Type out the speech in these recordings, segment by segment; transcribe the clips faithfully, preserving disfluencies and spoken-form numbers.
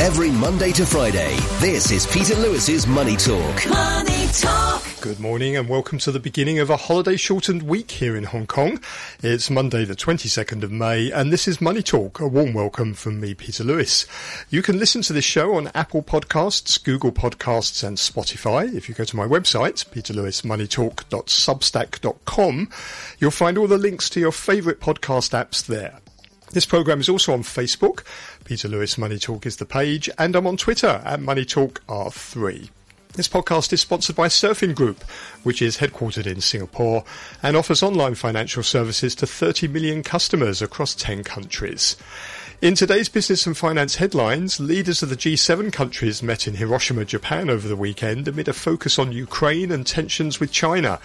Every Monday to Friday, this is Peter Lewis's Money Talk. Money Talk. Good morning and welcome to the beginning of a holiday-shortened week here in Hong Kong. It's Monday the twenty-second of May and this is Money Talk, a warm welcome from me, Peter Lewis. You can listen to this show on Apple Podcasts, Google Podcasts and Spotify. If you go to my website, peter lewis money talk dot substack dot com, you'll find all the links to your favourite podcast apps there. This programme is also on Facebook. Peter Lewis Money Talk is the page, and I'm on Twitter at Money Talk R three. This podcast is sponsored by Surfin Group, which is headquartered in Singapore and offers online financial services to thirty million customers across ten countries. In today's business and finance headlines, leaders of the G seven countries met in Hiroshima, Japan over the weekend amid a focus on Ukraine and tensions with China.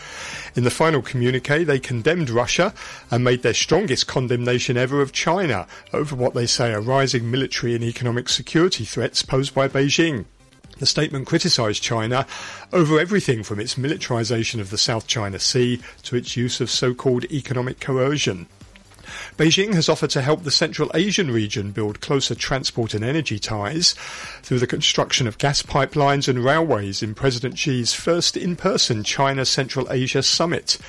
In the final communique, they condemned Russia and made their strongest condemnation ever of China over what they say are rising military and economic security threats posed by Beijing. The statement criticised China over everything from its militarisation of the South China Sea to its use of so-called economic coercion. Beijing has offered to help the Central Asian region build closer transport and energy ties through the construction of gas pipelines and railways in President Xi's first in-person China-Central Asia summit.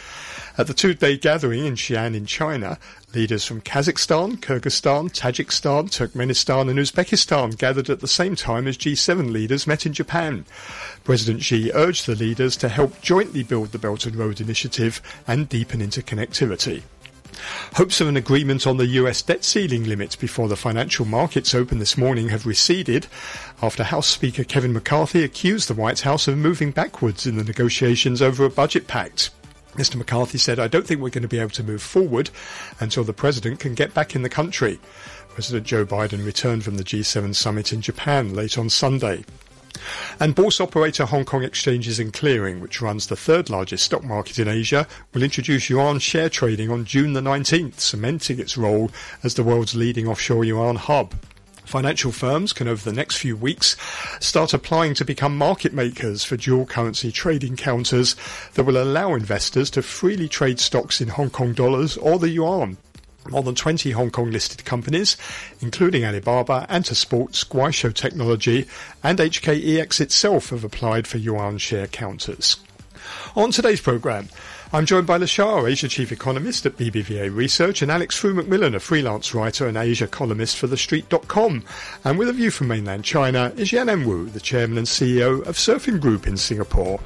At the two-day gathering in Xi'an in China, leaders from Kazakhstan, Kyrgyzstan, Tajikistan, Turkmenistan and Uzbekistan gathered at the same time as G seven leaders met in Japan. President Xi urged the leaders to help jointly build the Belt and Road Initiative and deepen interconnectivity. Hopes of an agreement on the U S debt ceiling limit before the financial markets open this morning have receded after House Speaker Kevin McCarthy accused the White House of moving backwards in the negotiations over a budget pact. Mister McCarthy said, "I don't think we're going to be able to move forward until the president can get back in the country." President Joe Biden returned from the G seven summit in Japan late on Sunday. And bourse operator Hong Kong Exchanges and Clearing, which runs the third largest stock market in Asia, will introduce yuan share trading on June the nineteenth, cementing its role as the world's leading offshore yuan hub. Financial firms can, over the next few weeks, start applying to become market makers for dual currency trading counters that will allow investors to freely trade stocks in Hong Kong dollars or the yuan. More than twenty Hong Kong listed companies, including Alibaba, Anta Sports, GuaiShou Technology and H K E X itself, have applied for yuan share counters. On today's programme, I'm joined by Le Xia, Asia Chief Economist at B B V A Research, and Alex Frew McMillan, a freelance writer and Asia columnist for the street dot com. And with a view from mainland China is Yanan Wu, the Chairman and C E O of Surfin Group in Singapore.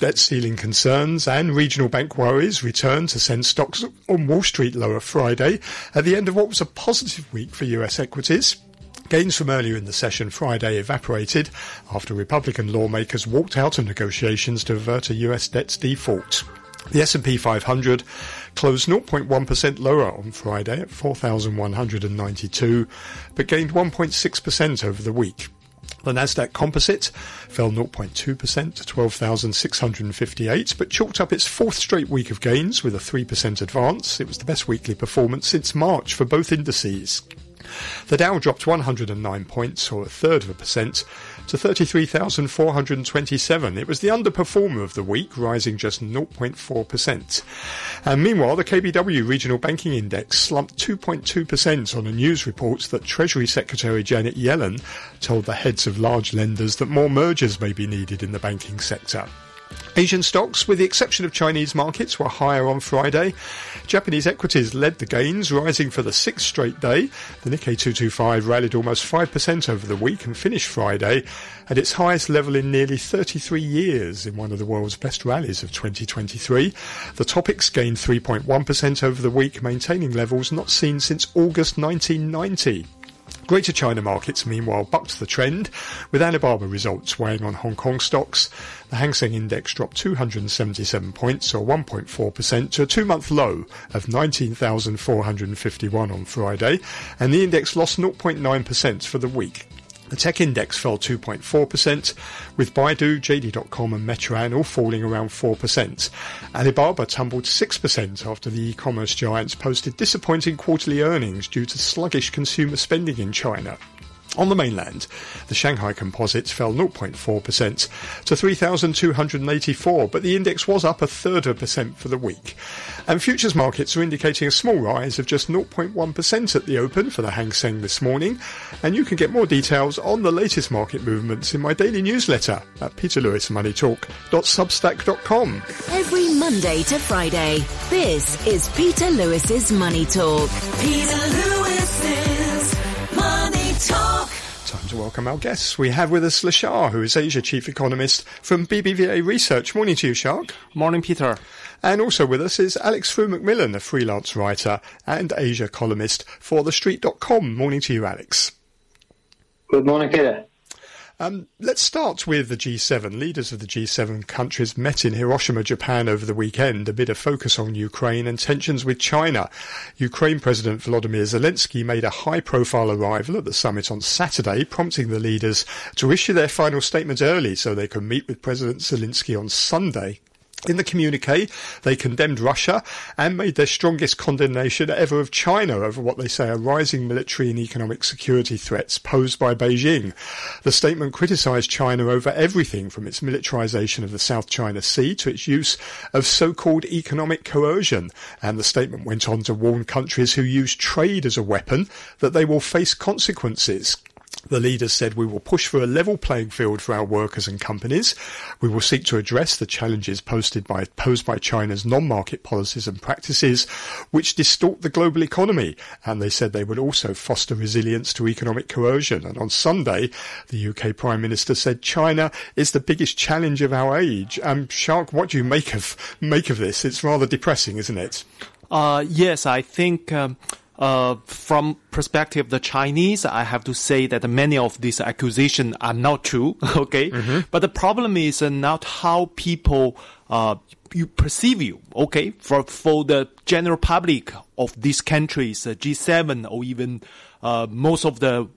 Debt ceiling concerns and regional bank worries return to send stocks on Wall Street lower Friday at the end of what was a positive week for U S equities. Gains from earlier in the session Friday evaporated after Republican lawmakers walked out of negotiations to avert a U S debt's default. The S and P five hundred closed zero point one percent lower on Friday at four thousand one hundred ninety-two, but gained one point six percent over the week. The Nasdaq Composite fell zero point two percent to twelve thousand six hundred fifty-eight, but chalked up its fourth straight week of gains with a three percent advance. It was the best weekly performance since March for both indices. The Dow dropped one hundred nine points, or a third of a percent, to thirty-three thousand four hundred twenty-seven. It was the underperformer of the week, rising just zero point four percent. And meanwhile, the K B W Regional Banking Index slumped two point two percent on a news report that Treasury Secretary Janet Yellen told the heads of large lenders that more mergers may be needed in the banking sector. Asian stocks, with the exception of Chinese markets, were higher on Friday. Japanese equities led the gains, rising for the sixth straight day. The Nikkei two twenty-five rallied almost five percent over the week and finished Friday at its highest level in nearly thirty-three years in one of the world's best rallies of twenty twenty-three. The Topix gained three point one percent over the week, maintaining levels not seen since August nineteen ninety. Greater China markets, meanwhile, bucked the trend, with Alibaba results weighing on Hong Kong stocks. The Hang Seng Index dropped two hundred seventy-seven points, or one point four percent, to a two-month low of nineteen thousand four hundred fifty-one on Friday, and the index lost zero point nine percent for the week. The tech index fell two point four percent, with Baidu, J D dot com and Meituan all falling around four percent. Alibaba tumbled six percent after the e-commerce giants posted disappointing quarterly earnings due to sluggish consumer spending in China. On the mainland, the Shanghai Composite fell zero point four percent to three thousand two hundred eighty-four, but the index was up a third of a percent for the week. And futures markets are indicating a small rise of just zero point one percent at the open for the Hang Seng this morning. And you can get more details on the latest market movements in my daily newsletter at peter lewis money talk dot substack dot com. Every Monday to Friday, this is Peter Lewis's Money Talk. Peter Lewis's Money Talk. Time to welcome our guests. We have with us Le Xia, who is Asia Chief Economist from B B V A Research. Morning to you, Shark. Morning, Peter. And also with us is Alex Frew McMillan, a freelance writer and Asia columnist for the street dot com. Morning to you, Alex. Good morning, Peter. Um, let's start with the G seven. Leaders of the G seven countries met in Hiroshima, Japan over the weekend, amid a focus on Ukraine and tensions with China. Ukraine President Volodymyr Zelensky made a high-profile arrival at the summit on Saturday, prompting the leaders to issue their final statement early so they can meet with President Zelensky on Sunday. In the communique, they condemned Russia and made their strongest condemnation ever of China over what they say are rising military and economic security threats posed by Beijing. The statement criticised China over everything from its militarisation of the South China Sea to its use of so-called economic coercion. And the statement went on to warn countries who use trade as a weapon that they will face consequences. The leaders said, "We will push for a level playing field for our workers and companies. We will seek to address the challenges posed by, posed by China's non-market policies and practices, which distort the global economy." And they said they would also foster resilience to economic coercion. And on Sunday, the U K Prime Minister said, "China is the biggest challenge of our age." Um, Shark, what do you make of make of this? It's rather depressing, isn't it? Uh, yes, I think. Um Uh, from perspective of the Chinese, I have to say that many of these accusations are not true, okay? Mm-hmm. But the problem is not how people uh, you perceive you, okay? For for the general public of these countries, uh, G seven or even uh, most of the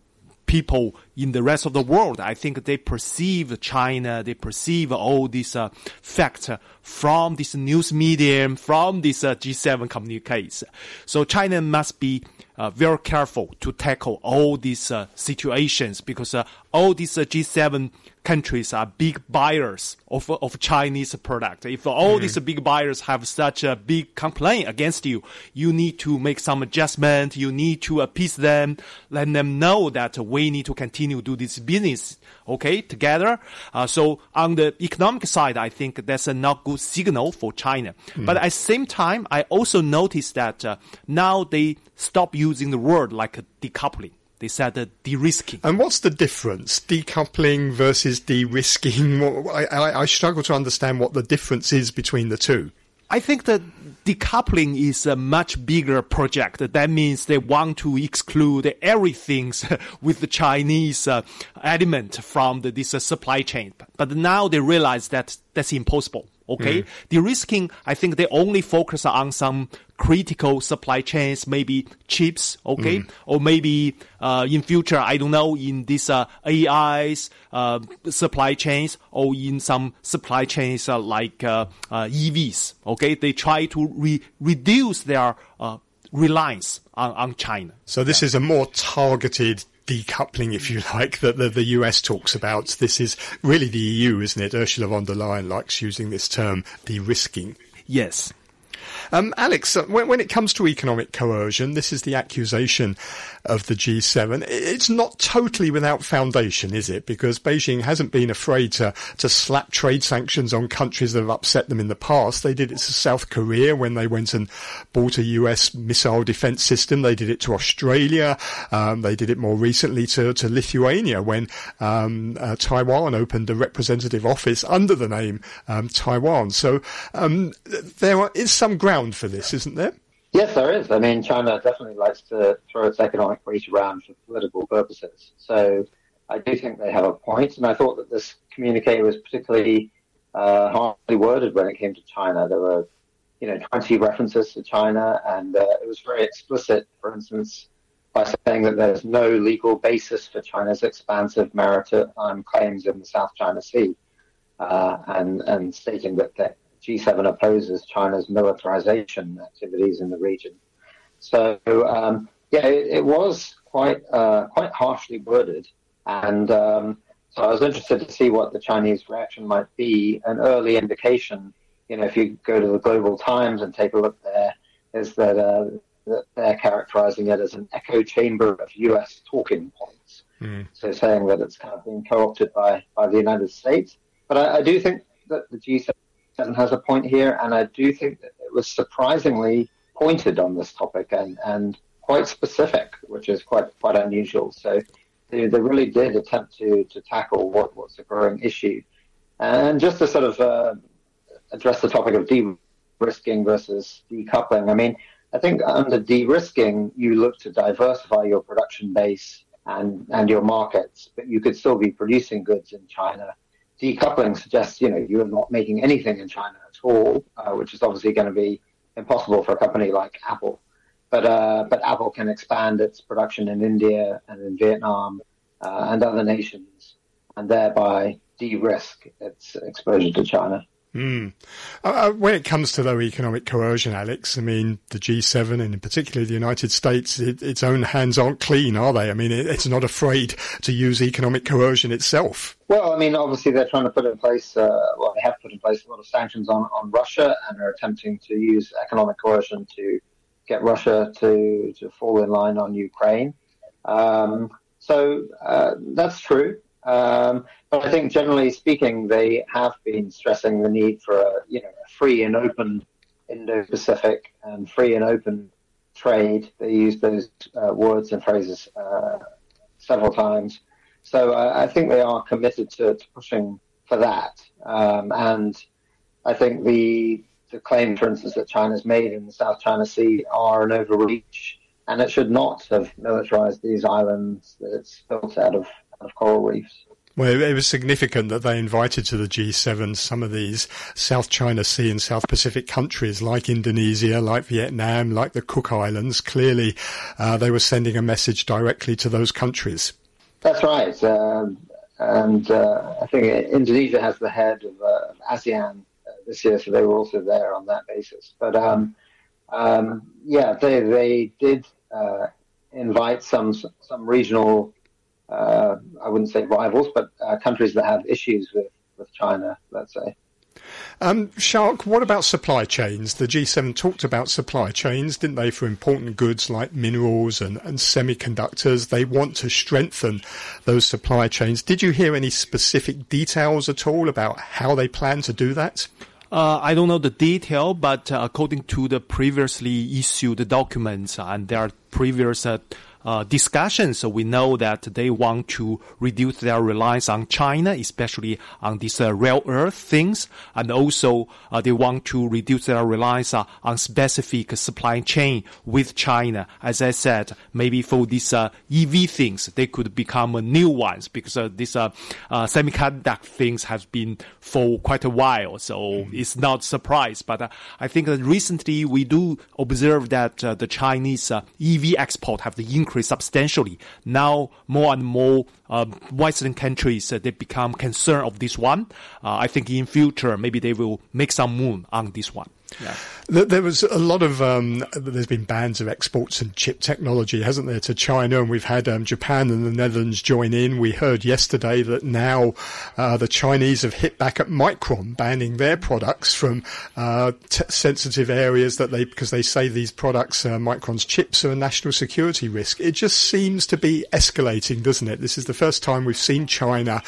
people in the rest of the world, I think they perceive China, they perceive all these uh, facts from this news medium, from this uh, G seven communiques. So China must be uh, very careful to tackle all these uh, situations, because uh, all these uh, G seven countries are big buyers of of Chinese product. If all mm-hmm. these big buyers have such a big complaint against you, you need to make some adjustment. You need to appease them, let them know that we need to continue to do this business, okay, together. Uh, so on the economic side, I think that's a not good signal for China. Mm. But at the same time, I also noticed that uh, now they stop using the word like decoupling. They said uh, de-risking. And what's the difference? Decoupling versus de-risking? I, I, I struggle to understand what the difference is between the two. I think that decoupling is a much bigger project. That means they want to exclude everything with the Chinese uh, element from the, this uh, supply chain. But now they realize that that's impossible. Okay, mm. De-risking, I think they only focus on some critical supply chains, maybe chips, okay, mm. or maybe uh, in future, I don't know, in these uh, A Is uh, supply chains, or in some supply chains uh, like uh, uh, E Vs, okay, they try to re- reduce their uh, reliance on, on China. So this yeah. is a more targeted decoupling, if you like, that the, the U S talks about. This is really the E U, isn't it? Ursula von der Leyen likes using this term, de-risking. Yes. Um, Alex, when, when it comes to economic coercion, this is the accusation of the G seven. It's not totally without foundation, is it? Because Beijing hasn't been afraid to, to slap trade sanctions on countries that have upset them in the past. They did it to South Korea when they went and bought a U S missile defense system. They did it to Australia. Um, they did it more recently to, to Lithuania when um, uh, Taiwan opened a representative office under the name um, Taiwan. So um, there are, is some ground for this, isn't there? Yes, there is. I mean, China definitely likes to throw its economic weight around for political purposes. So I do think they have a point, and I thought that this communique was particularly uh, hardly worded when it came to China. There were, you know, twenty references to China, and uh, it was very explicit, for instance, by saying that there's no legal basis for China's expansive maritime claims in the South China Sea, uh, and, and stating that they G seven opposes China's militarization activities in the region. So, um, yeah, it, it was quite uh, quite harshly worded, and um, so I was interested to see what the Chinese reaction might be. An early indication, you know, if you go to the Global Times and take a look there, is that, uh, that they're characterizing it as an echo chamber of U S talking points. Mm. So saying that it's kind of being co-opted by, by the United States. But I, I do think that the G seven has a point here, and I do think that it was surprisingly pointed on this topic and, and quite specific, which is quite quite unusual. So they, they really did attempt to, to tackle what, what's a growing issue. And just to sort of uh, address the topic of de-risking versus decoupling, I mean, I think under de-risking, you look to diversify your production base and, and your markets, but you could still be producing goods in China. Decoupling suggests, you know, you're not making anything in China at all, uh, which is obviously going to be impossible for a company like Apple. But uh, but Apple can expand its production in India and in Vietnam uh, and other nations, and thereby de-risk its exposure to China. Mm. Uh, when it comes to, though, economic coercion, Alex, I mean, the G seven and in particular the United States, it, its own hands aren't clean, are they? I mean, it, it's not afraid to use economic coercion itself. Well, I mean, obviously they're trying to put in place, uh, well, they have put in place a lot of sanctions on, on Russia, and are attempting to use economic coercion to get Russia to, to fall in line on Ukraine. Um, so uh, that's true. Um, but I think, generally speaking, they have been stressing the need for a, you know, a free and open Indo-Pacific and free and open trade. They use those uh, words and phrases uh, several times. So uh, I think they are committed to, to pushing for that. Um, and I think the the claim, for instance, that China's made in the South China Sea are an overreach, and it should not have militarized these islands that it's built out of. of coral reefs. Well, it was significant that they invited to the G seven some of these South China Sea and South Pacific countries like Indonesia, like Vietnam, like the Cook Islands. Clearly, uh, they were sending a message directly to those countries. That's right. Um, and uh, I think Indonesia has the head of uh, ASEAN this year, so they were also there on that basis. But, um, um, yeah, they they did uh, invite some some regional Uh, I wouldn't say rivals, but uh, countries that have issues with, with China, let's say. Um, Shark, what about supply chains? The G seven talked about supply chains, didn't they, for important goods like minerals and, and semiconductors. They want to strengthen those supply chains. Did you hear any specific details at all about how they plan to do that? Uh, I don't know the detail, but uh, according to the previously issued documents, uh, and there are previous uh, Uh, discussions, so we know that they want to reduce their reliance on China, especially on these uh, rare earth things, and also uh, they want to reduce their reliance uh, on specific supply chain with China. As I said, maybe for these uh, E V things, they could become uh, new ones, because uh, these uh, uh, semiconductor things have been for quite a while, so mm. it's not a surprise. But uh, I think that recently we do observe that uh, the Chinese uh, E V export have the increase substantially. Now, more and more uh, Western countries, uh, they become concerned of this one. Uh, I think in future, maybe they will make some move on this one. Yeah. There was a lot of, um, there's been bans of exports and chip technology, hasn't there, to China, and we've had um, Japan and the Netherlands join in. We heard yesterday that now uh, the Chinese have hit back at Micron, banning their products from uh, t- sensitive areas that they, because they say these products, uh, Micron's chips, are a national security risk. It just seems to be escalating, doesn't it? This is the first time we've seen China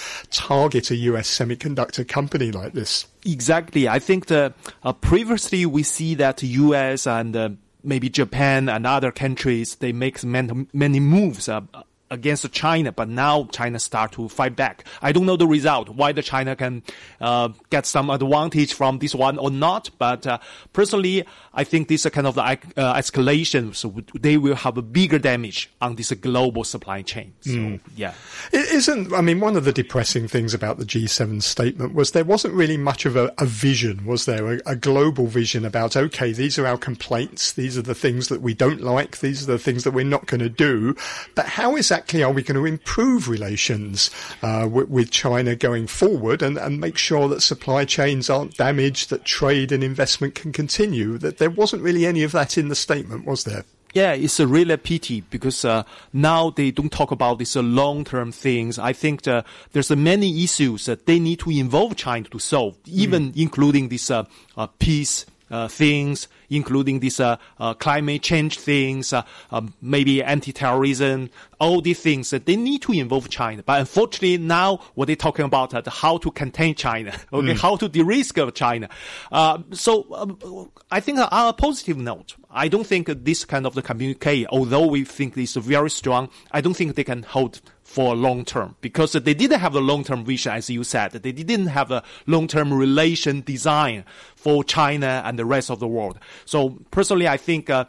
target a U S semiconductor company like this. Exactly. I think the, uh, previously we see that U S and uh, maybe Japan and other countries, they make many, many moves uh, against China, but now China start to fight back. I don't know the result, whether China can uh, get some advantage from this one or not, but uh, personally, I think this kind of the, uh, escalation, so they will have a bigger damage on this global supply chain. So, mm. yeah. It isn't, I mean, one of the depressing things about the G seven statement was there wasn't really much of a, a vision, was there? A, a global vision about, okay, these are our complaints, these are the things that we don't like, these are the things that we're not going to do, but how exactly are we going to improve relations uh, with, with China going forward, and, and make sure that supply chains aren't damaged, that trade and investment can continue? That there wasn't really any of that in the statement, was there? Yeah, it's a really pity because uh, now they don't talk about these uh, long-term things. I think uh, there's uh, many issues that they need to involve China to solve, even mm. including these uh, uh, peace uh, things, including these uh, uh, climate change things, uh, um, maybe anti-terrorism, all these things that they need to involve China. But unfortunately, now what they're talking about is how to contain China, okay, mm. how to de-risk China. Uh, so um, I think on a positive note, I don't think this kind of the communique, although we think it's very strong, I don't think they can hold for long term because they didn't have a long-term vision, as you said. They didn't have a long-term relation design for China and the rest of the world. So personally, I think uh,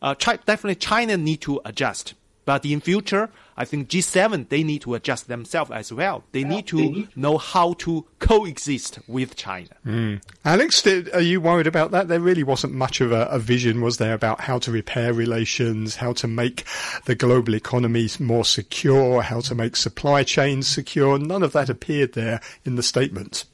uh, China, definitely China need to adjust. But in future, I think G seven, they need to adjust themselves as well. They need to Indeed. know how to coexist with China. Mm. Alex, did, are you worried about that? There really wasn't much of a, a vision, was there, about how to repair relations, how to make the global economy more secure, how to make supply chains secure? None of that appeared there in the statement.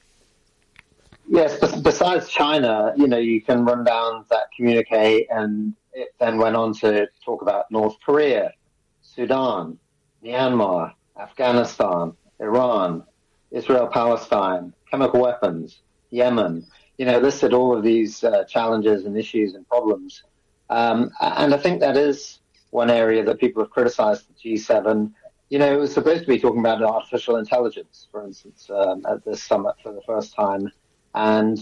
Yes, besides China, you know, you can run down that communique, and it then went on to talk about North Korea, Sudan, Myanmar, Afghanistan, Iran, Israel, Palestine, chemical weapons, Yemen, you know, listed all of these uh, challenges and issues and problems. Um, and I think that is one area that people have criticized the G seven. You know, it was supposed to be talking about artificial intelligence, for instance, um, at this summit for the first time. And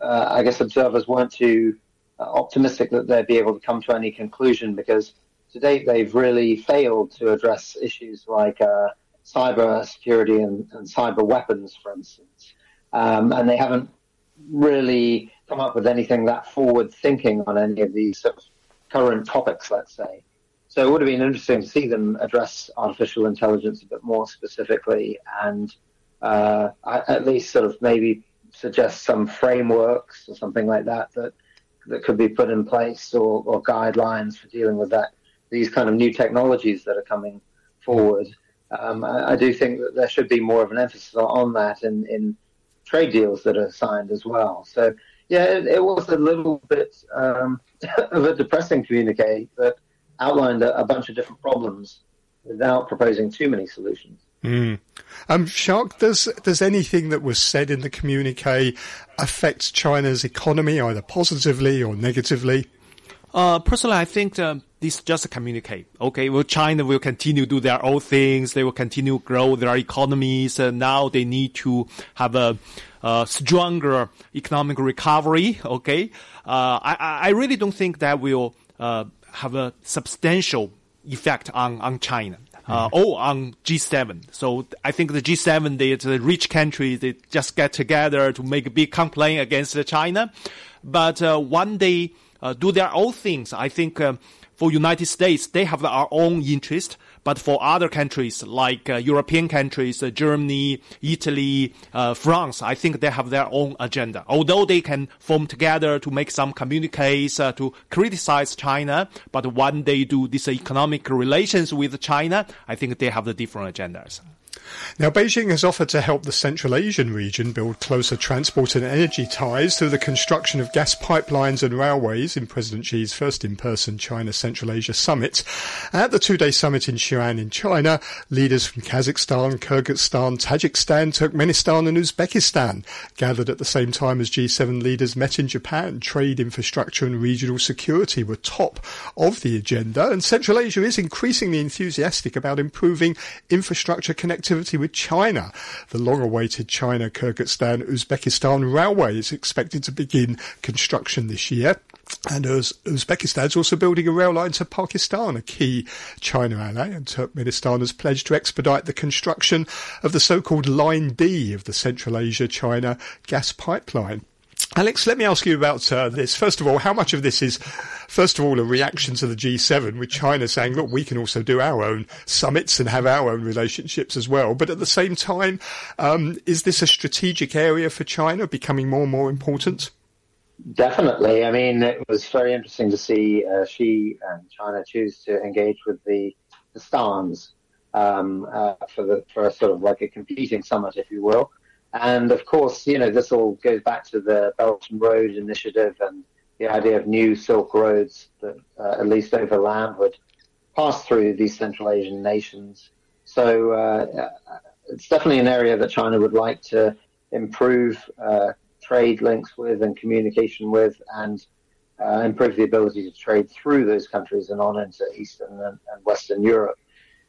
uh, I guess observers weren't too uh, optimistic that they'd be able to come to any conclusion because to date, they've really failed to address issues like uh, cyber security and, and cyber weapons, for instance. Um, and they haven't really come up with anything that forward thinking on any of these sort of current topics, let's say. So it would have been interesting to see them address artificial intelligence a bit more specifically and uh, at least sort of maybe suggest some frameworks or something like that that, that could be put in place or, or guidelines for dealing with that. These kind of new technologies that are coming forward. Um, I, I do think that there should be more of an emphasis on that in, in trade deals that are signed as well. So, yeah, it, it was a little bit um, of a depressing communique that outlined a, a bunch of different problems without proposing too many solutions. Mm. Um, Shark, does, does anything that was said in the communique affect China's economy, either positively or negatively? Uh, personally, I think... Um This just communicate, okay? Well, China will continue to do their own things. They will continue to grow their economies. Uh, now they need to have a, a stronger economic recovery, okay? Uh, I, I really don't think that will uh, have a substantial effect on, on China. Uh, or on G seven. So I think the G seven, they, the rich countries, they just get together to make a big complaint against China. But uh, when they uh, do their own things, I think um, for United States, they have our own interest. But for other countries like uh, European countries, uh, Germany, Italy, uh, France, I think they have their own agenda. Although they can form together to make some communiques uh, to criticize China, but when they do these economic relations with China, I think they have the different agendas. Now, Beijing has offered to help the Central Asian region build closer transport and energy ties through the construction of gas pipelines and railways in President Xi's first in-person China Central Asia summit. At the two-day summit in Xi'an in China, leaders from Kazakhstan, Kyrgyzstan, Tajikistan, Turkmenistan and Uzbekistan gathered at the same time as G seven leaders met in Japan. Trade, infrastructure and regional security were top of the agenda, and Central Asia is increasingly enthusiastic about improving infrastructure connectivity with China. The long-awaited China-Kyrgyzstan-Uzbekistan railway is expected to begin construction this year. And Uzbekistan is also building a rail line to Pakistan, a key China ally, and Turkmenistan has pledged to expedite the construction of the so-called Line B of the Central Asia-China gas pipeline. Alex, let me ask you about uh, this. First of all, how much of this is, first of all, a reaction to the G seven with China saying, look, we can also do our own summits and have our own relationships as well. But at the same time, um, is this a strategic area for China becoming more and more important? Definitely. I mean, it was very interesting to see uh, Xi and China choose to engage with the, the Stans um, uh, for, the, for a sort of like a competing summit, if you will. And, of course, you know, this all goes back to the Belt and Road Initiative and the idea of new Silk Roads that, uh, at least over land, would pass through these Central Asian nations. So uh, it's definitely an area that China would like to improve uh, trade links with and communication with, and uh, improve the ability to trade through those countries and on into Eastern and, and Western Europe.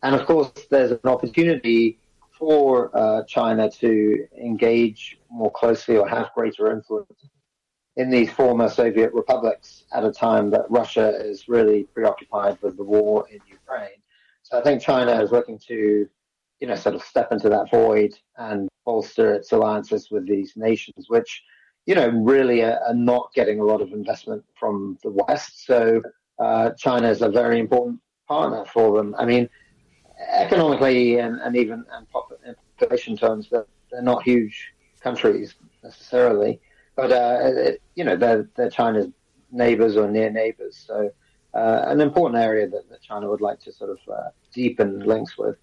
And of course, there's an opportunity for uh, China to engage more closely or have greater influence in these former Soviet republics at a time that Russia is really preoccupied with the war in Ukraine. So I think China is looking to, you know, sort of step into that void and bolster its alliances with these nations, which, you know, really are, are not getting a lot of investment from the West. So uh, China is a very important partner for them. I mean, economically and, and even and pop, in population terms, they're, they're not huge countries necessarily, but uh, it, you know, they're, they're China's neighbors or near neighbors. So uh, an important area that, that China would like to sort of uh, deepen links with.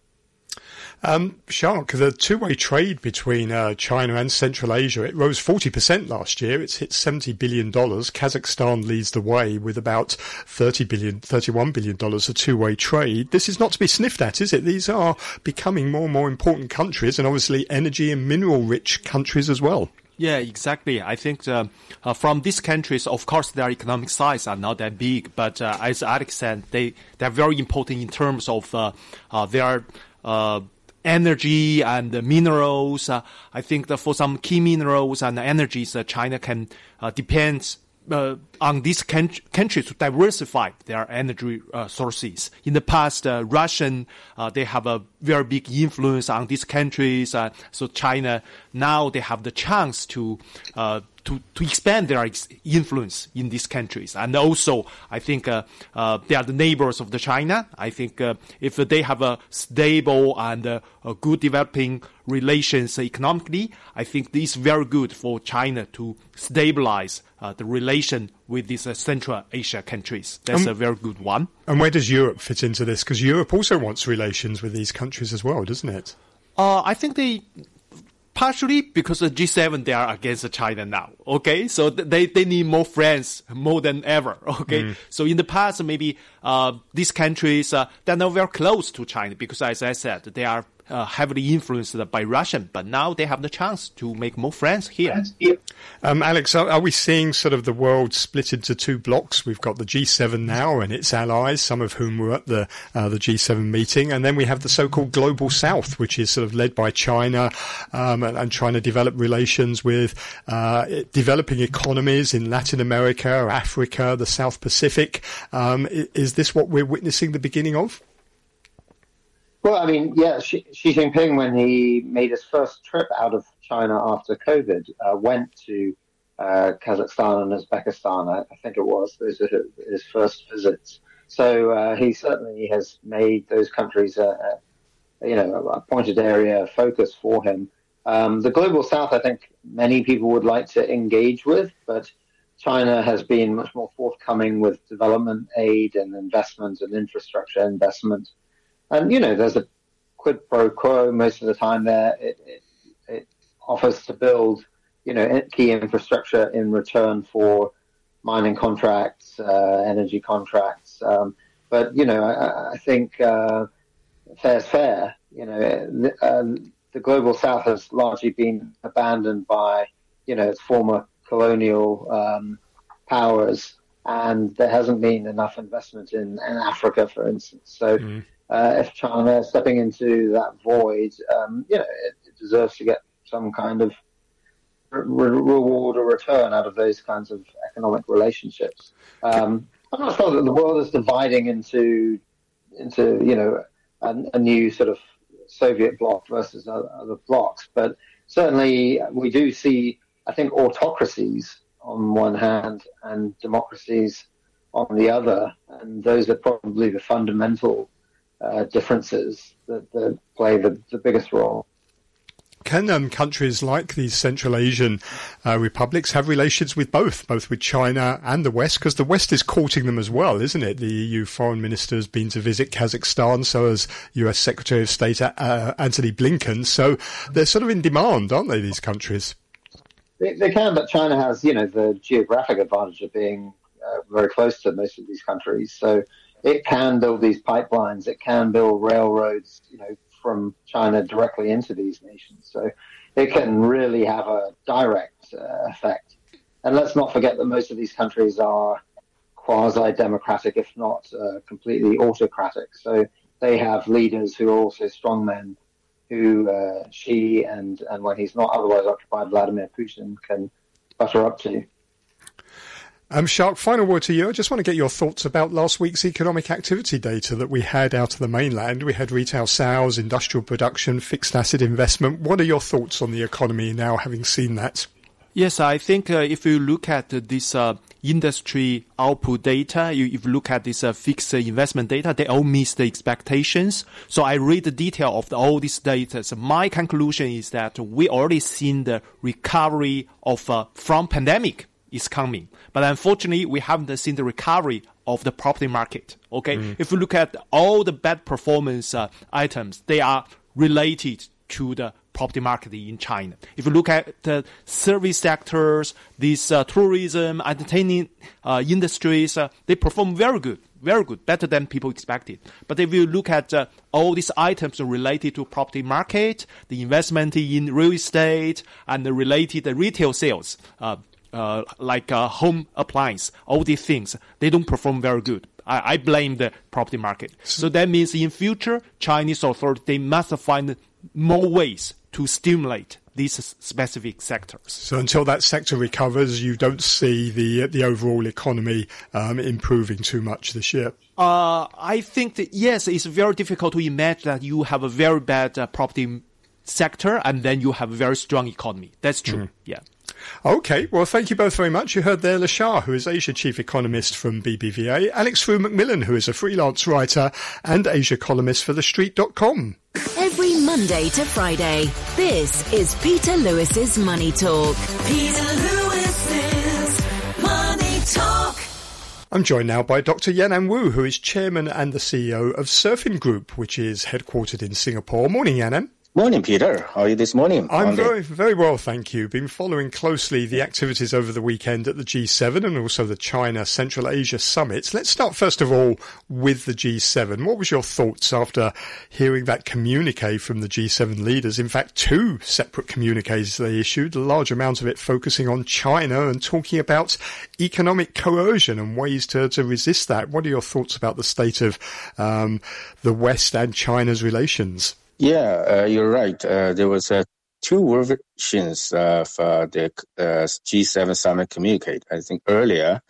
Um, Shark, the two-way trade between uh, China and Central Asia, it rose forty percent last year. It's hit seventy billion dollars. Kazakhstan leads the way with about thirty billion dollars, thirty-one billion dollars of two-way trade. This is not to be sniffed at, is it? These are becoming more and more important countries, and obviously energy and mineral-rich countries as well. Yeah, exactly. I think uh, uh, from these countries, of course, their economic size are not that big, but uh, as Alex said, they, they're very important in terms of uh, uh, their... Uh, energy and uh, minerals. Uh, I think that for some key minerals and energies, uh, China can uh, depends uh, on these can- countries to diversify their energy uh, sources. In the past, uh, Russian, uh, they have a very big influence on these countries. Uh, so China, now they have the chance to uh, To, to expand their influence in these countries. And also, I think uh, uh, they are the neighbors of the China. I think uh, if they have a stable and uh, a good developing relations economically, I think this is very good for China to stabilize uh, the relation with these uh, Central Asia countries. That's um, a very good one. And where does Europe fit into this? Because Europe also wants relations with these countries as well, doesn't it? Uh, I think they... Partially because the G seven, they are against China now, okay? So they, they need more friends more than ever, okay? Mm. So in the past, maybe uh, these countries, uh, they're not very close to China because, as I said, they are uh, heavily influenced by Russian, but now they have the chance to make more friends here. Um, Alex, are, are we seeing sort of the world split into two blocks? We've got the G seven now and its allies, some of whom were at the uh, the G seven meeting, and then we have the so-called Global South, which is sort of led by China um, and, and trying to develop relations with uh, developing economies in Latin America, Africa, the South Pacific. Um, is this what we're witnessing the beginning of? Well, I mean, yeah, Xi, Xi Jinping, when he made his first trip out of China after COVID, uh, went to uh, Kazakhstan and Uzbekistan, I, I think it was. Those were his first visits. So uh, he certainly has made those countries, uh, uh, you know, a pointed area of focus for him. Um, the Global South, I think many people would like to engage with, but China has been much more forthcoming with development aid and investment and infrastructure investment. And, you know, there's a quid pro quo most of the time there. It, it, it offers to build, you know, key infrastructure in return for mining contracts, uh, energy contracts. Um, but, you know, I, I think uh, fair's fair. You know, the, um, the Global South has largely been abandoned by, you know, its former colonial um, powers. And there hasn't been enough investment in, in Africa, for instance. So... Mm. Uh, if China is stepping into that void, um, you know, it, it deserves to get some kind of re- reward or return out of those kinds of economic relationships. Um, I'm not sure that the world is dividing into, into you know, a, a new sort of Soviet bloc versus other, other blocks, but certainly we do see, I think, autocracies on one hand and democracies on the other, and those are probably the fundamental Uh, differences that, that play the, the biggest role. Can um, countries like these Central Asian uh, republics have relations with both, both with China and the West? Because the West is courting them as well, isn't it? The E U foreign minister has been to visit Kazakhstan, so has U S Secretary of State uh, Antony Blinken. So they're sort of in demand, aren't they, these countries? They, they can, but China has, you know, the geographic advantage of being uh, very close to most of these countries. So it can build these pipelines. It can build railroads, you know, from China directly into these nations. So it can really have a direct uh, effect. And let's not forget that most of these countries are quasi-democratic, if not uh, completely autocratic. So they have leaders who are also strongmen, who uh, Xi and, and when he's not otherwise occupied, Vladimir Putin can butter up to. Um, Shark, final word to you. I just want to get your thoughts about last week's economic activity data that we had out of the mainland. We had retail sales, industrial production, fixed asset investment. What are your thoughts on the economy now, having seen that? Yes, I think uh, if you look at this uh, industry output data, you, if you look at this uh, fixed investment data, they all miss the expectations. So I read the detail of the, all these data. So my conclusion is that we already seen the recovery of uh, from pandemic is coming. But unfortunately, we haven't seen the recovery of the property market. Okay, mm. If you look at all the bad performance uh, items, they are related to the property market in China. If you look at the service sectors, these uh, tourism, entertaining uh, industries, uh, they perform very good, very good, better than people expected. But if you look at uh, all these items related to property market, the investment in real estate, and the related retail sales, uh, uh, like uh, home appliance, all these things, they don't perform very good. I, I blame the property market. So that means in future, Chinese authorities, they must find more ways to stimulate these specific sectors. So until that sector recovers, you don't see the the overall economy um, improving too much this year? Uh, I think that, yes, it's very difficult to imagine that you have a very bad uh, property sector and then you have a very strong economy. That's true, mm. yeah. Okay, well, thank you both very much. You heard there Le Xia, who is Asia Chief Economist from B B V A, Alex Frew McMillan, who is a freelance writer and Asia columnist for the street dot com. Every Monday to Friday, this is Peter Lewis's Money Talk. Peter Lewis's Money Talk. I'm joined now by Doctor Yanan Wu, who is Chairman and the C E O of Surfin Group, which is headquartered in Singapore. Morning, Yanan. Morning, Peter. How are you this morning? I'm very, very well, thank you. Been following closely the activities over the weekend at the G seven and also the China Central Asia Summit. Let's start, first of all, with the G seven. What was your thoughts after hearing that communique from the G seven leaders? In fact, two separate communiques they issued, a large amount of it focusing on China and talking about economic coercion and ways to, to resist that. What are your thoughts about the state of um, the West and China's relations? Yeah, uh, you're right. Uh, there was uh, two versions of uh, the uh, G seven summit communicate. I think earlier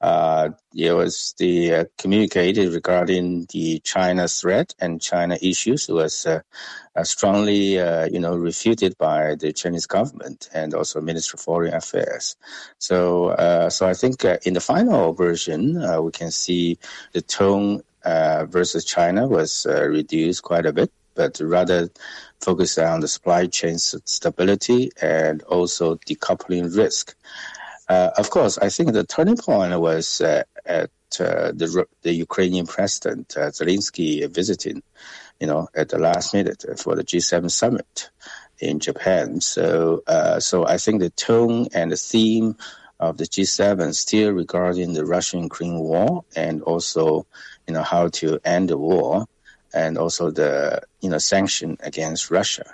uh, there was the uh, communicated regarding the China threat and China issues. It was uh, uh, strongly, uh, you know, refuted by the Chinese government and also Minister of Foreign Affairs. So, uh, so I think uh, in the final version, uh, we can see the tone uh, versus China was uh, reduced quite a bit, but rather focus on the supply chain stability and also decoupling risk. Uh, of course, I think the turning point was uh, at uh, the, the Ukrainian president uh, Zelensky visiting, you know, at the last minute for the G seven summit in Japan. So, uh, so I think the tone and the theme of the G seven still regarding the Russian-Ukraine war and also, you know, how to end the war, and also the, you know, sanction against Russia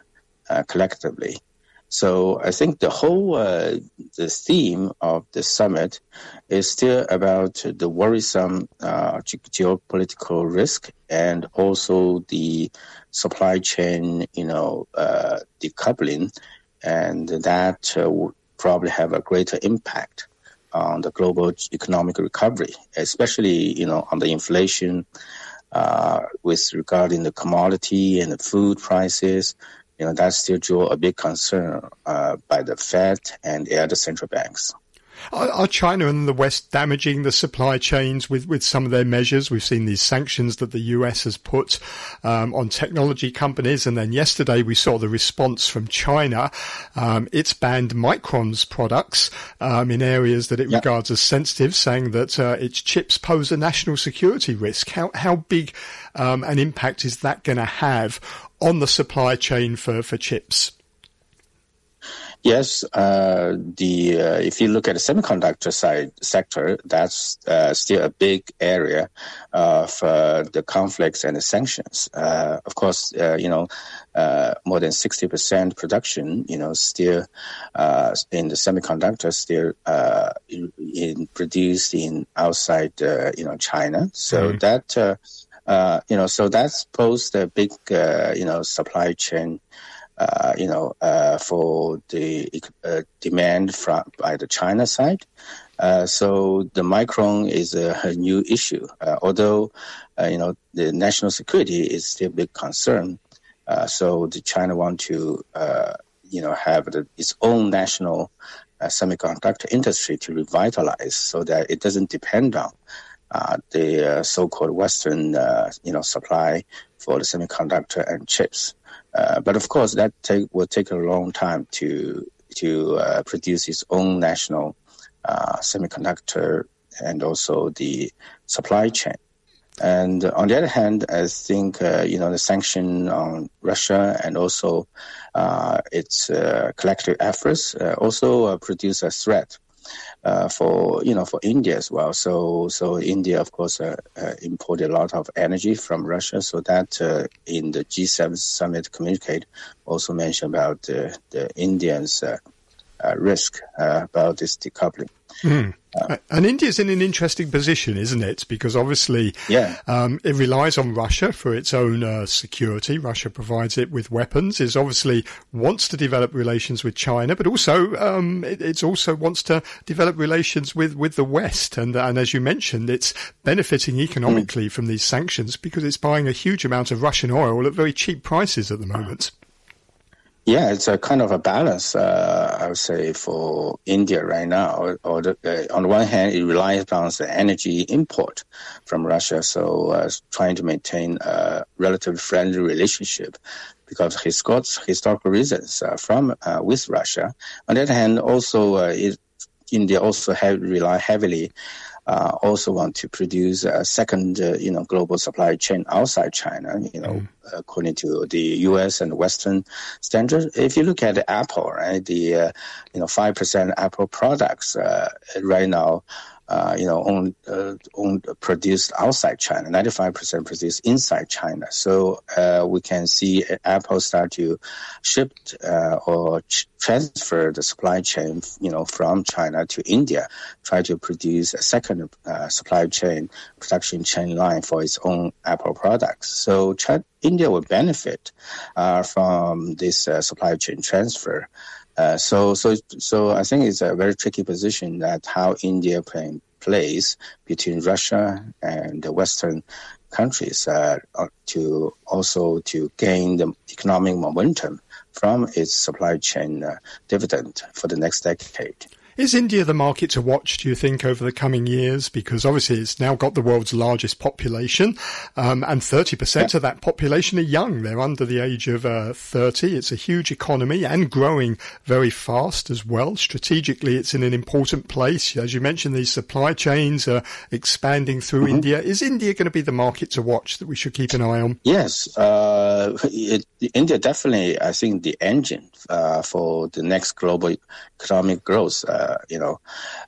uh, collectively. So I think the whole uh, the theme of the summit is still about the worrisome uh, ge- geopolitical risk and also the supply chain, you know, uh, decoupling, and that uh, would probably have a greater impact on the global economic recovery, especially, you know, on the inflation Uh, with regarding the commodity and the food prices, you know, that still drew a big concern uh, by the Fed and the other central banks. Are, are China and the West damaging the supply chains with, with some of their measures? We've seen these sanctions that the U S has put um, on technology companies. And then yesterday we saw the response from China. Um, it's banned Micron's products um, in areas that it yep. regards as sensitive, saying that uh, its chips pose a national security risk. How, how big um, an impact is that going to have on the supply chain for, for chips? Yes, uh, the uh, if you look at the semiconductor side sector, that's uh, still a big area of uh, the conflicts and the sanctions. Uh, of course, uh, you know, uh, more than sixty percent production, you know, still uh, in the semiconductor, still uh, in, in produced in outside, uh, you know, China. So mm-hmm. that, uh, uh, you know, so that's posed a big, uh, you know, supply chain. Uh, you know, uh, for the uh, demand from by the China side. Uh, so the Micron is a, a new issue, uh, although, uh, you know, the national security is still a big concern. Uh, so the China want to, uh, you know, have the, its own national uh, semiconductor industry to revitalize so that it doesn't depend on uh, the uh, so-called Western, uh, you know, supply for the semiconductor and chips. Uh, but of course, that take, will take a long time to to uh, produce its own national uh, semiconductor and also the supply chain. And on the other hand, I think uh, you know the sanction on Russia and also uh, its uh, collective efforts uh, also uh, produce a threat uh, for you know for India as well. So so India, of course, uh, uh, imported a lot of energy from Russia. So that uh, in the G seven summit communicate also mentioned about uh, the Indians' uh, uh, risk uh, about this decoupling. Mm. Uh, and India's in an interesting position, isn't it? Because obviously, yeah. um, it relies on Russia for its own uh, security. Russia provides it with weapons. It obviously wants to develop relations with China, but also um, it it's also wants to develop relations with, with the West. And, and as you mentioned, it's benefiting economically mm. from these sanctions because it's buying a huge amount of Russian oil at very cheap prices at the moment. Mm. Yeah, it's a kind of a balance, uh, I would say, for India right now. Or, or the, uh, on the one hand, it relies on the energy import from Russia, so uh, trying to maintain a relatively friendly relationship because he's got historical reasons uh, from uh, with Russia. On the other hand, also uh, it, India also have, rely heavily. Uh, also want to produce a second, uh, you know, global supply chain outside China, you know, mm. according to the U S and Western standards. If you look at Apple, right, the, uh, you know, five percent Apple products uh, right now, uh, you know, own, uh, own produced outside China, ninety-five percent produced inside China. So uh, we can see Apple start to shift uh, or ch- transfer the supply chain, you know, from China to India, try to produce a second uh, supply chain, production chain line for its own Apple products. So China, India will benefit uh, from this uh, supply chain transfer. Uh, so, so, so I think it's a very tricky position that how India play, plays between Russia and the Western countries uh, to also to gain the economic momentum from its supply chain uh, dividend for the next decade. Is India the market to watch, do you think, over the coming years? Because obviously it's now got the world's largest population, um, and thirty percent yeah. of that population are young. They're under the age of uh, thirty. It's a huge economy and growing very fast as well. Strategically, it's in an important place. As you mentioned, these supply chains are expanding through mm-hmm. India. Is India going to be the market to watch that we should keep an eye on? Yes. Uh, it, India definitely, I think, the engine uh, for the next global economic growth. Uh, Uh, you know,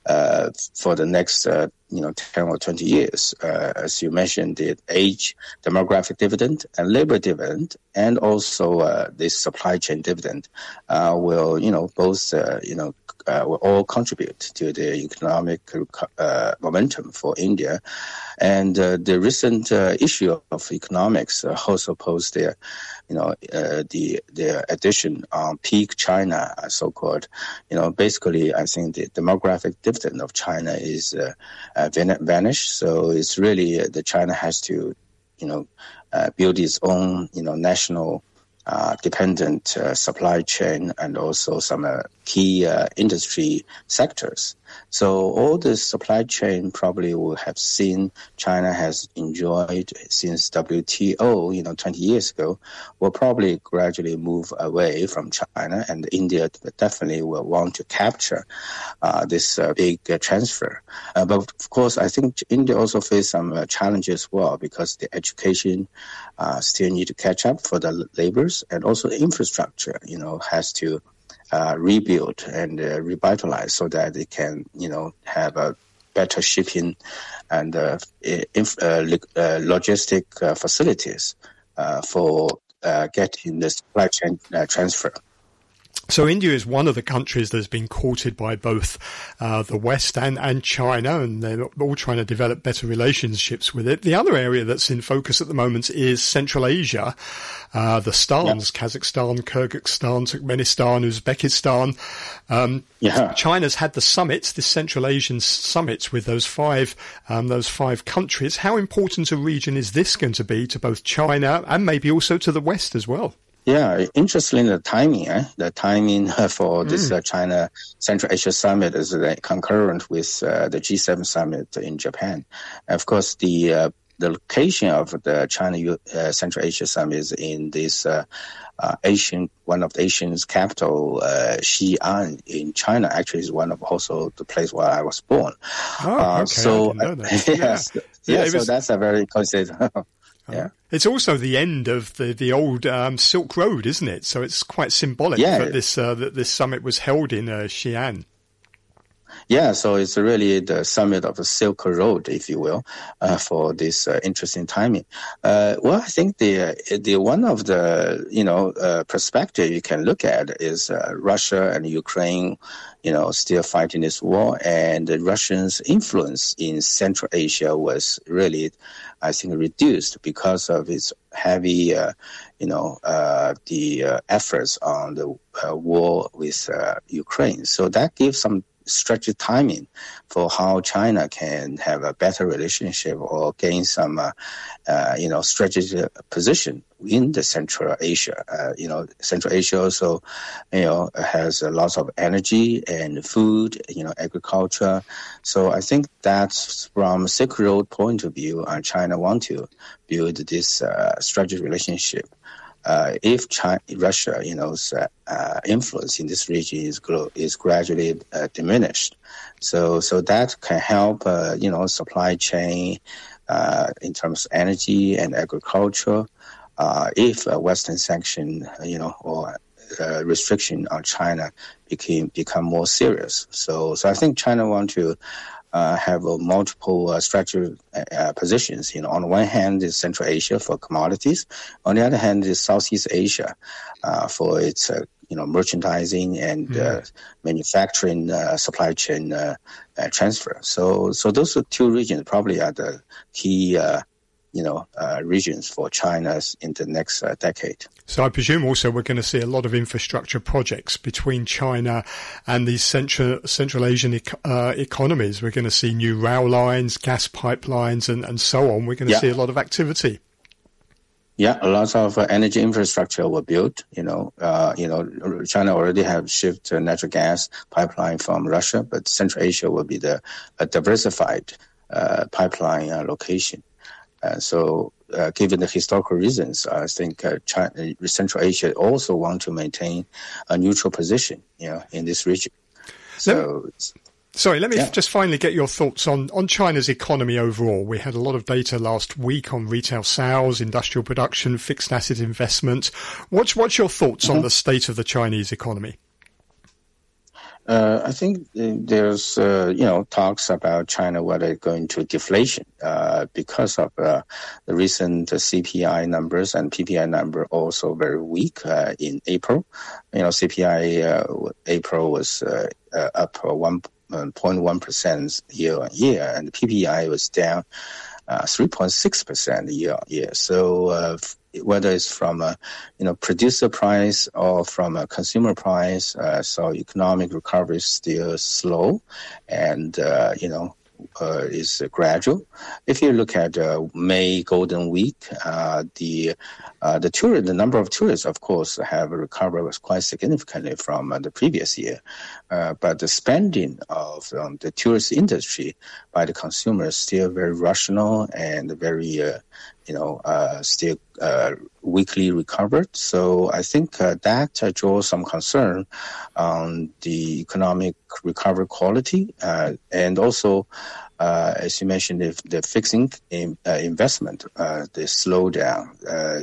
uh, for the next, uh, you know, ten or twenty years, uh, as you mentioned, the age, demographic dividend and labor dividend, and also uh, this supply chain dividend uh, will, you know, both, uh, you know, uh, will all contribute to the economic uh, momentum for India. And uh, the recent uh, issue of economics uh, also posed the, you know, uh, the the addition on peak China, so-called, you know, basically, I think the demographic dividend of China is uh, uh, vanished. So it's really uh, the China has to, you know, uh, build its own, you know, national Uh, dependent uh, supply chain and also some uh, key uh, industry sectors. So all the supply chain probably will have seen China has enjoyed since W T O, you know, twenty years ago, will probably gradually move away from China, and India definitely will want to capture uh, this uh, big uh, transfer. Uh, but of course, I think India also faces some uh, challenges as well because the education uh, still need to catch up for the laborers. And also infrastructure, you know, has to uh, rebuilt and uh, revitalized so that it can, you know, have a better shipping and uh, inf- uh, uh, logistic uh, facilities uh, for uh, getting the supply chain uh, transfer. So India is one of the countries that has been courted by both uh, the West and, and China, and they're all trying to develop better relationships with it. The other area that's in focus at the moment is Central Asia, uh, the stans, yeah. Kazakhstan, Kyrgyzstan, Turkmenistan, Uzbekistan. Um, yeah. China's had the summits, the Central Asian summits with those five, um, those five countries. How important a region is this going to be to both China and maybe also to the West as well? Yeah, interestingly, the timing, eh? the timing for this mm. uh, China Central Asia Summit is uh, concurrent with uh, the G seven Summit in Japan. Of course, the uh, the location of the China uh, Central Asia Summit is in this uh, uh, Asian, one of the Asian's capital, uh, Xi'an in China. Actually, is one of also the place where I was born. Oh, okay. Uh, so, I didn't know that. yes, yeah. Yeah, yeah, was... so that's a very coincidence. Yeah. It's also the end of the the old um, Silk Road, isn't it? So it's quite symbolic yeah. that this uh, that this summit was held in uh, Xi'an. Yeah, so it's really the summit of the Silk Road, if you will, uh, for this uh, interesting timing. Uh, well, I think the the one of the you know uh, perspective you can look at is uh, Russia and Ukraine, you know, still fighting this war, and the Russians' influence in Central Asia was really, I think, reduced because of its heavy, uh, you know, uh, the uh, efforts on the uh, war with uh, Ukraine. So that gives some strategic timing for how China can have a better relationship or gain some, uh, uh, you know, strategic position in the Central Asia. Uh, you know, Central Asia also, you know, has a lot of energy and food, you know, agriculture. So I think that's from Silk Road point of view, and China want to build this uh, strategic relationship. Uh, if China, Russia, you know, uh, influence in this region is gro- is gradually uh, diminished, so so that can help, uh, you know, supply chain uh, in terms of energy and agriculture. Uh, if a Western sanction, you know, or uh, restriction on China became become more serious, so so I think China want to uh, have a multiple uh, structured uh, positions. You know, on the one hand is Central Asia for commodities, on the other hand is Southeast Asia uh, for its uh, you know merchandising and mm. uh, manufacturing uh, supply chain uh, uh, transfer. So so those two regions probably are the key Uh, you know, uh, regions for China in the next uh, decade. So I presume also we're going to see a lot of infrastructure projects between China and these Central Central Asian e- uh, economies. We're going to see new rail lines, gas pipelines, and, and so on. We're going to yeah. see a lot of activity. Yeah, a lot of uh, energy infrastructure were built. You know, uh, you know, China already have shipped uh, natural gas pipeline from Russia, but Central Asia will be the uh, diversified uh, pipeline uh, location. Uh, so, uh, given the historical reasons, I think uh, China, Central Asia also want to maintain a neutral position, you know, in this region. So. No. Sorry, let me yeah. just finally get your thoughts on, on China's economy overall. We had a lot of data last week on retail sales, industrial production, fixed asset investment. What's, what's your thoughts mm-hmm. on the state of the Chinese economy? Uh, I think there's, uh, you know, talks about China whether it's going to deflation uh, because of uh, the recent C P I numbers and P P I number also very weak uh, in April. You know, C P I uh, April was uh, uh, up one point one percent year on year, and the P P I was down uh, three point six percent year on year. So uh, whether it's from a, you know, producer price or from a consumer price, uh, so economic recovery is still slow, and uh, you know, uh, is gradual. If you look at uh, May Golden Week, uh, the uh, the tour, the number of tourists, of course, have recovered quite significantly from uh, the previous year, uh, but the spending of um, the tourist industry by the consumer is still very rational and very. Uh, you know, uh, still uh, weakly recovered. So I think uh, that uh, draws some concern on the economic recovery quality. Uh, and also, uh, as you mentioned, if the fixing in, uh, investment, uh, they slow down, uh,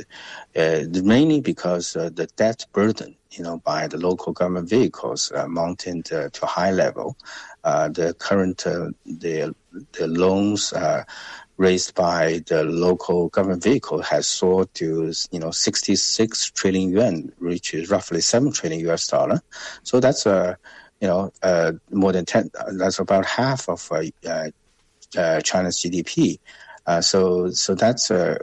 uh, mainly because uh, the debt burden, you know, by the local government vehicles uh, mounted uh, to a high level. Uh, the current, uh, the, the loans uh, raised by the local government vehicle has soared to, you know, sixty-six trillion yuan, which is roughly seven trillion U S dollar. So that's a, uh, you know, uh, more than ten. That's about half of uh, uh, China's G D P. Uh, so, so that's uh,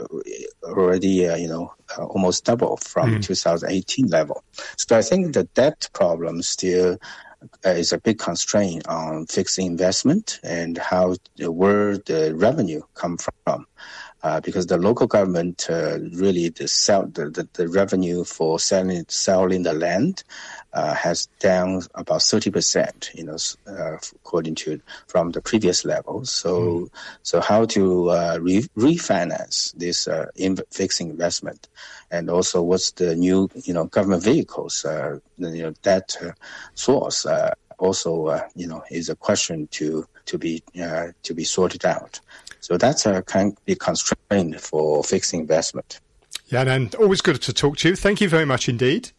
already, uh, you know, uh, almost double from mm. two thousand eighteen level. So I think the debt problem still uh, is a big constraint on fixed investment and how where the revenue come from, uh, because the local government uh, really the sell the, the, the revenue for selling selling the land uh, has down about thirty percent, you know, uh, according to from the previous level. So, mm. so how to uh, re- refinance this uh, in- fixed investment, and also what's the new, you know, government vehicles uh, you know that uh, source. Uh, also, uh, you know, is a question to to be uh, to be sorted out. So that's a can be constraint for fixed investment. Yeah, and always good to talk to you. Thank you very much indeed.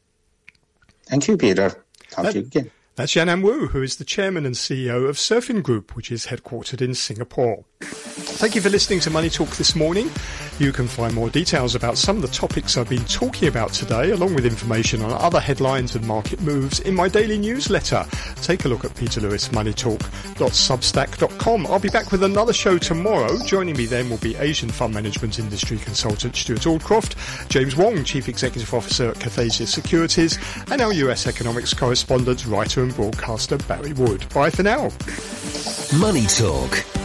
Thank you, Peter. Talk that, to you again. That's Yanan Wu, who is the chairman and C E O of Surfin Group, which is headquartered in Singapore. Thank you for listening to Money Talk this morning. You can find more details about some of the topics I've been talking about today, along with information on other headlines and market moves in my daily newsletter. Take a look at peter lewis money talk dot substack dot com. I'll be back with another show tomorrow. Joining me then will be Asian fund management industry consultant Stuart Aldcroft, James Wong, Chief Executive Officer at Cathasia Securities, and our U S economics correspondent, writer and broadcaster Barry Wood. Bye for now. Money Talk.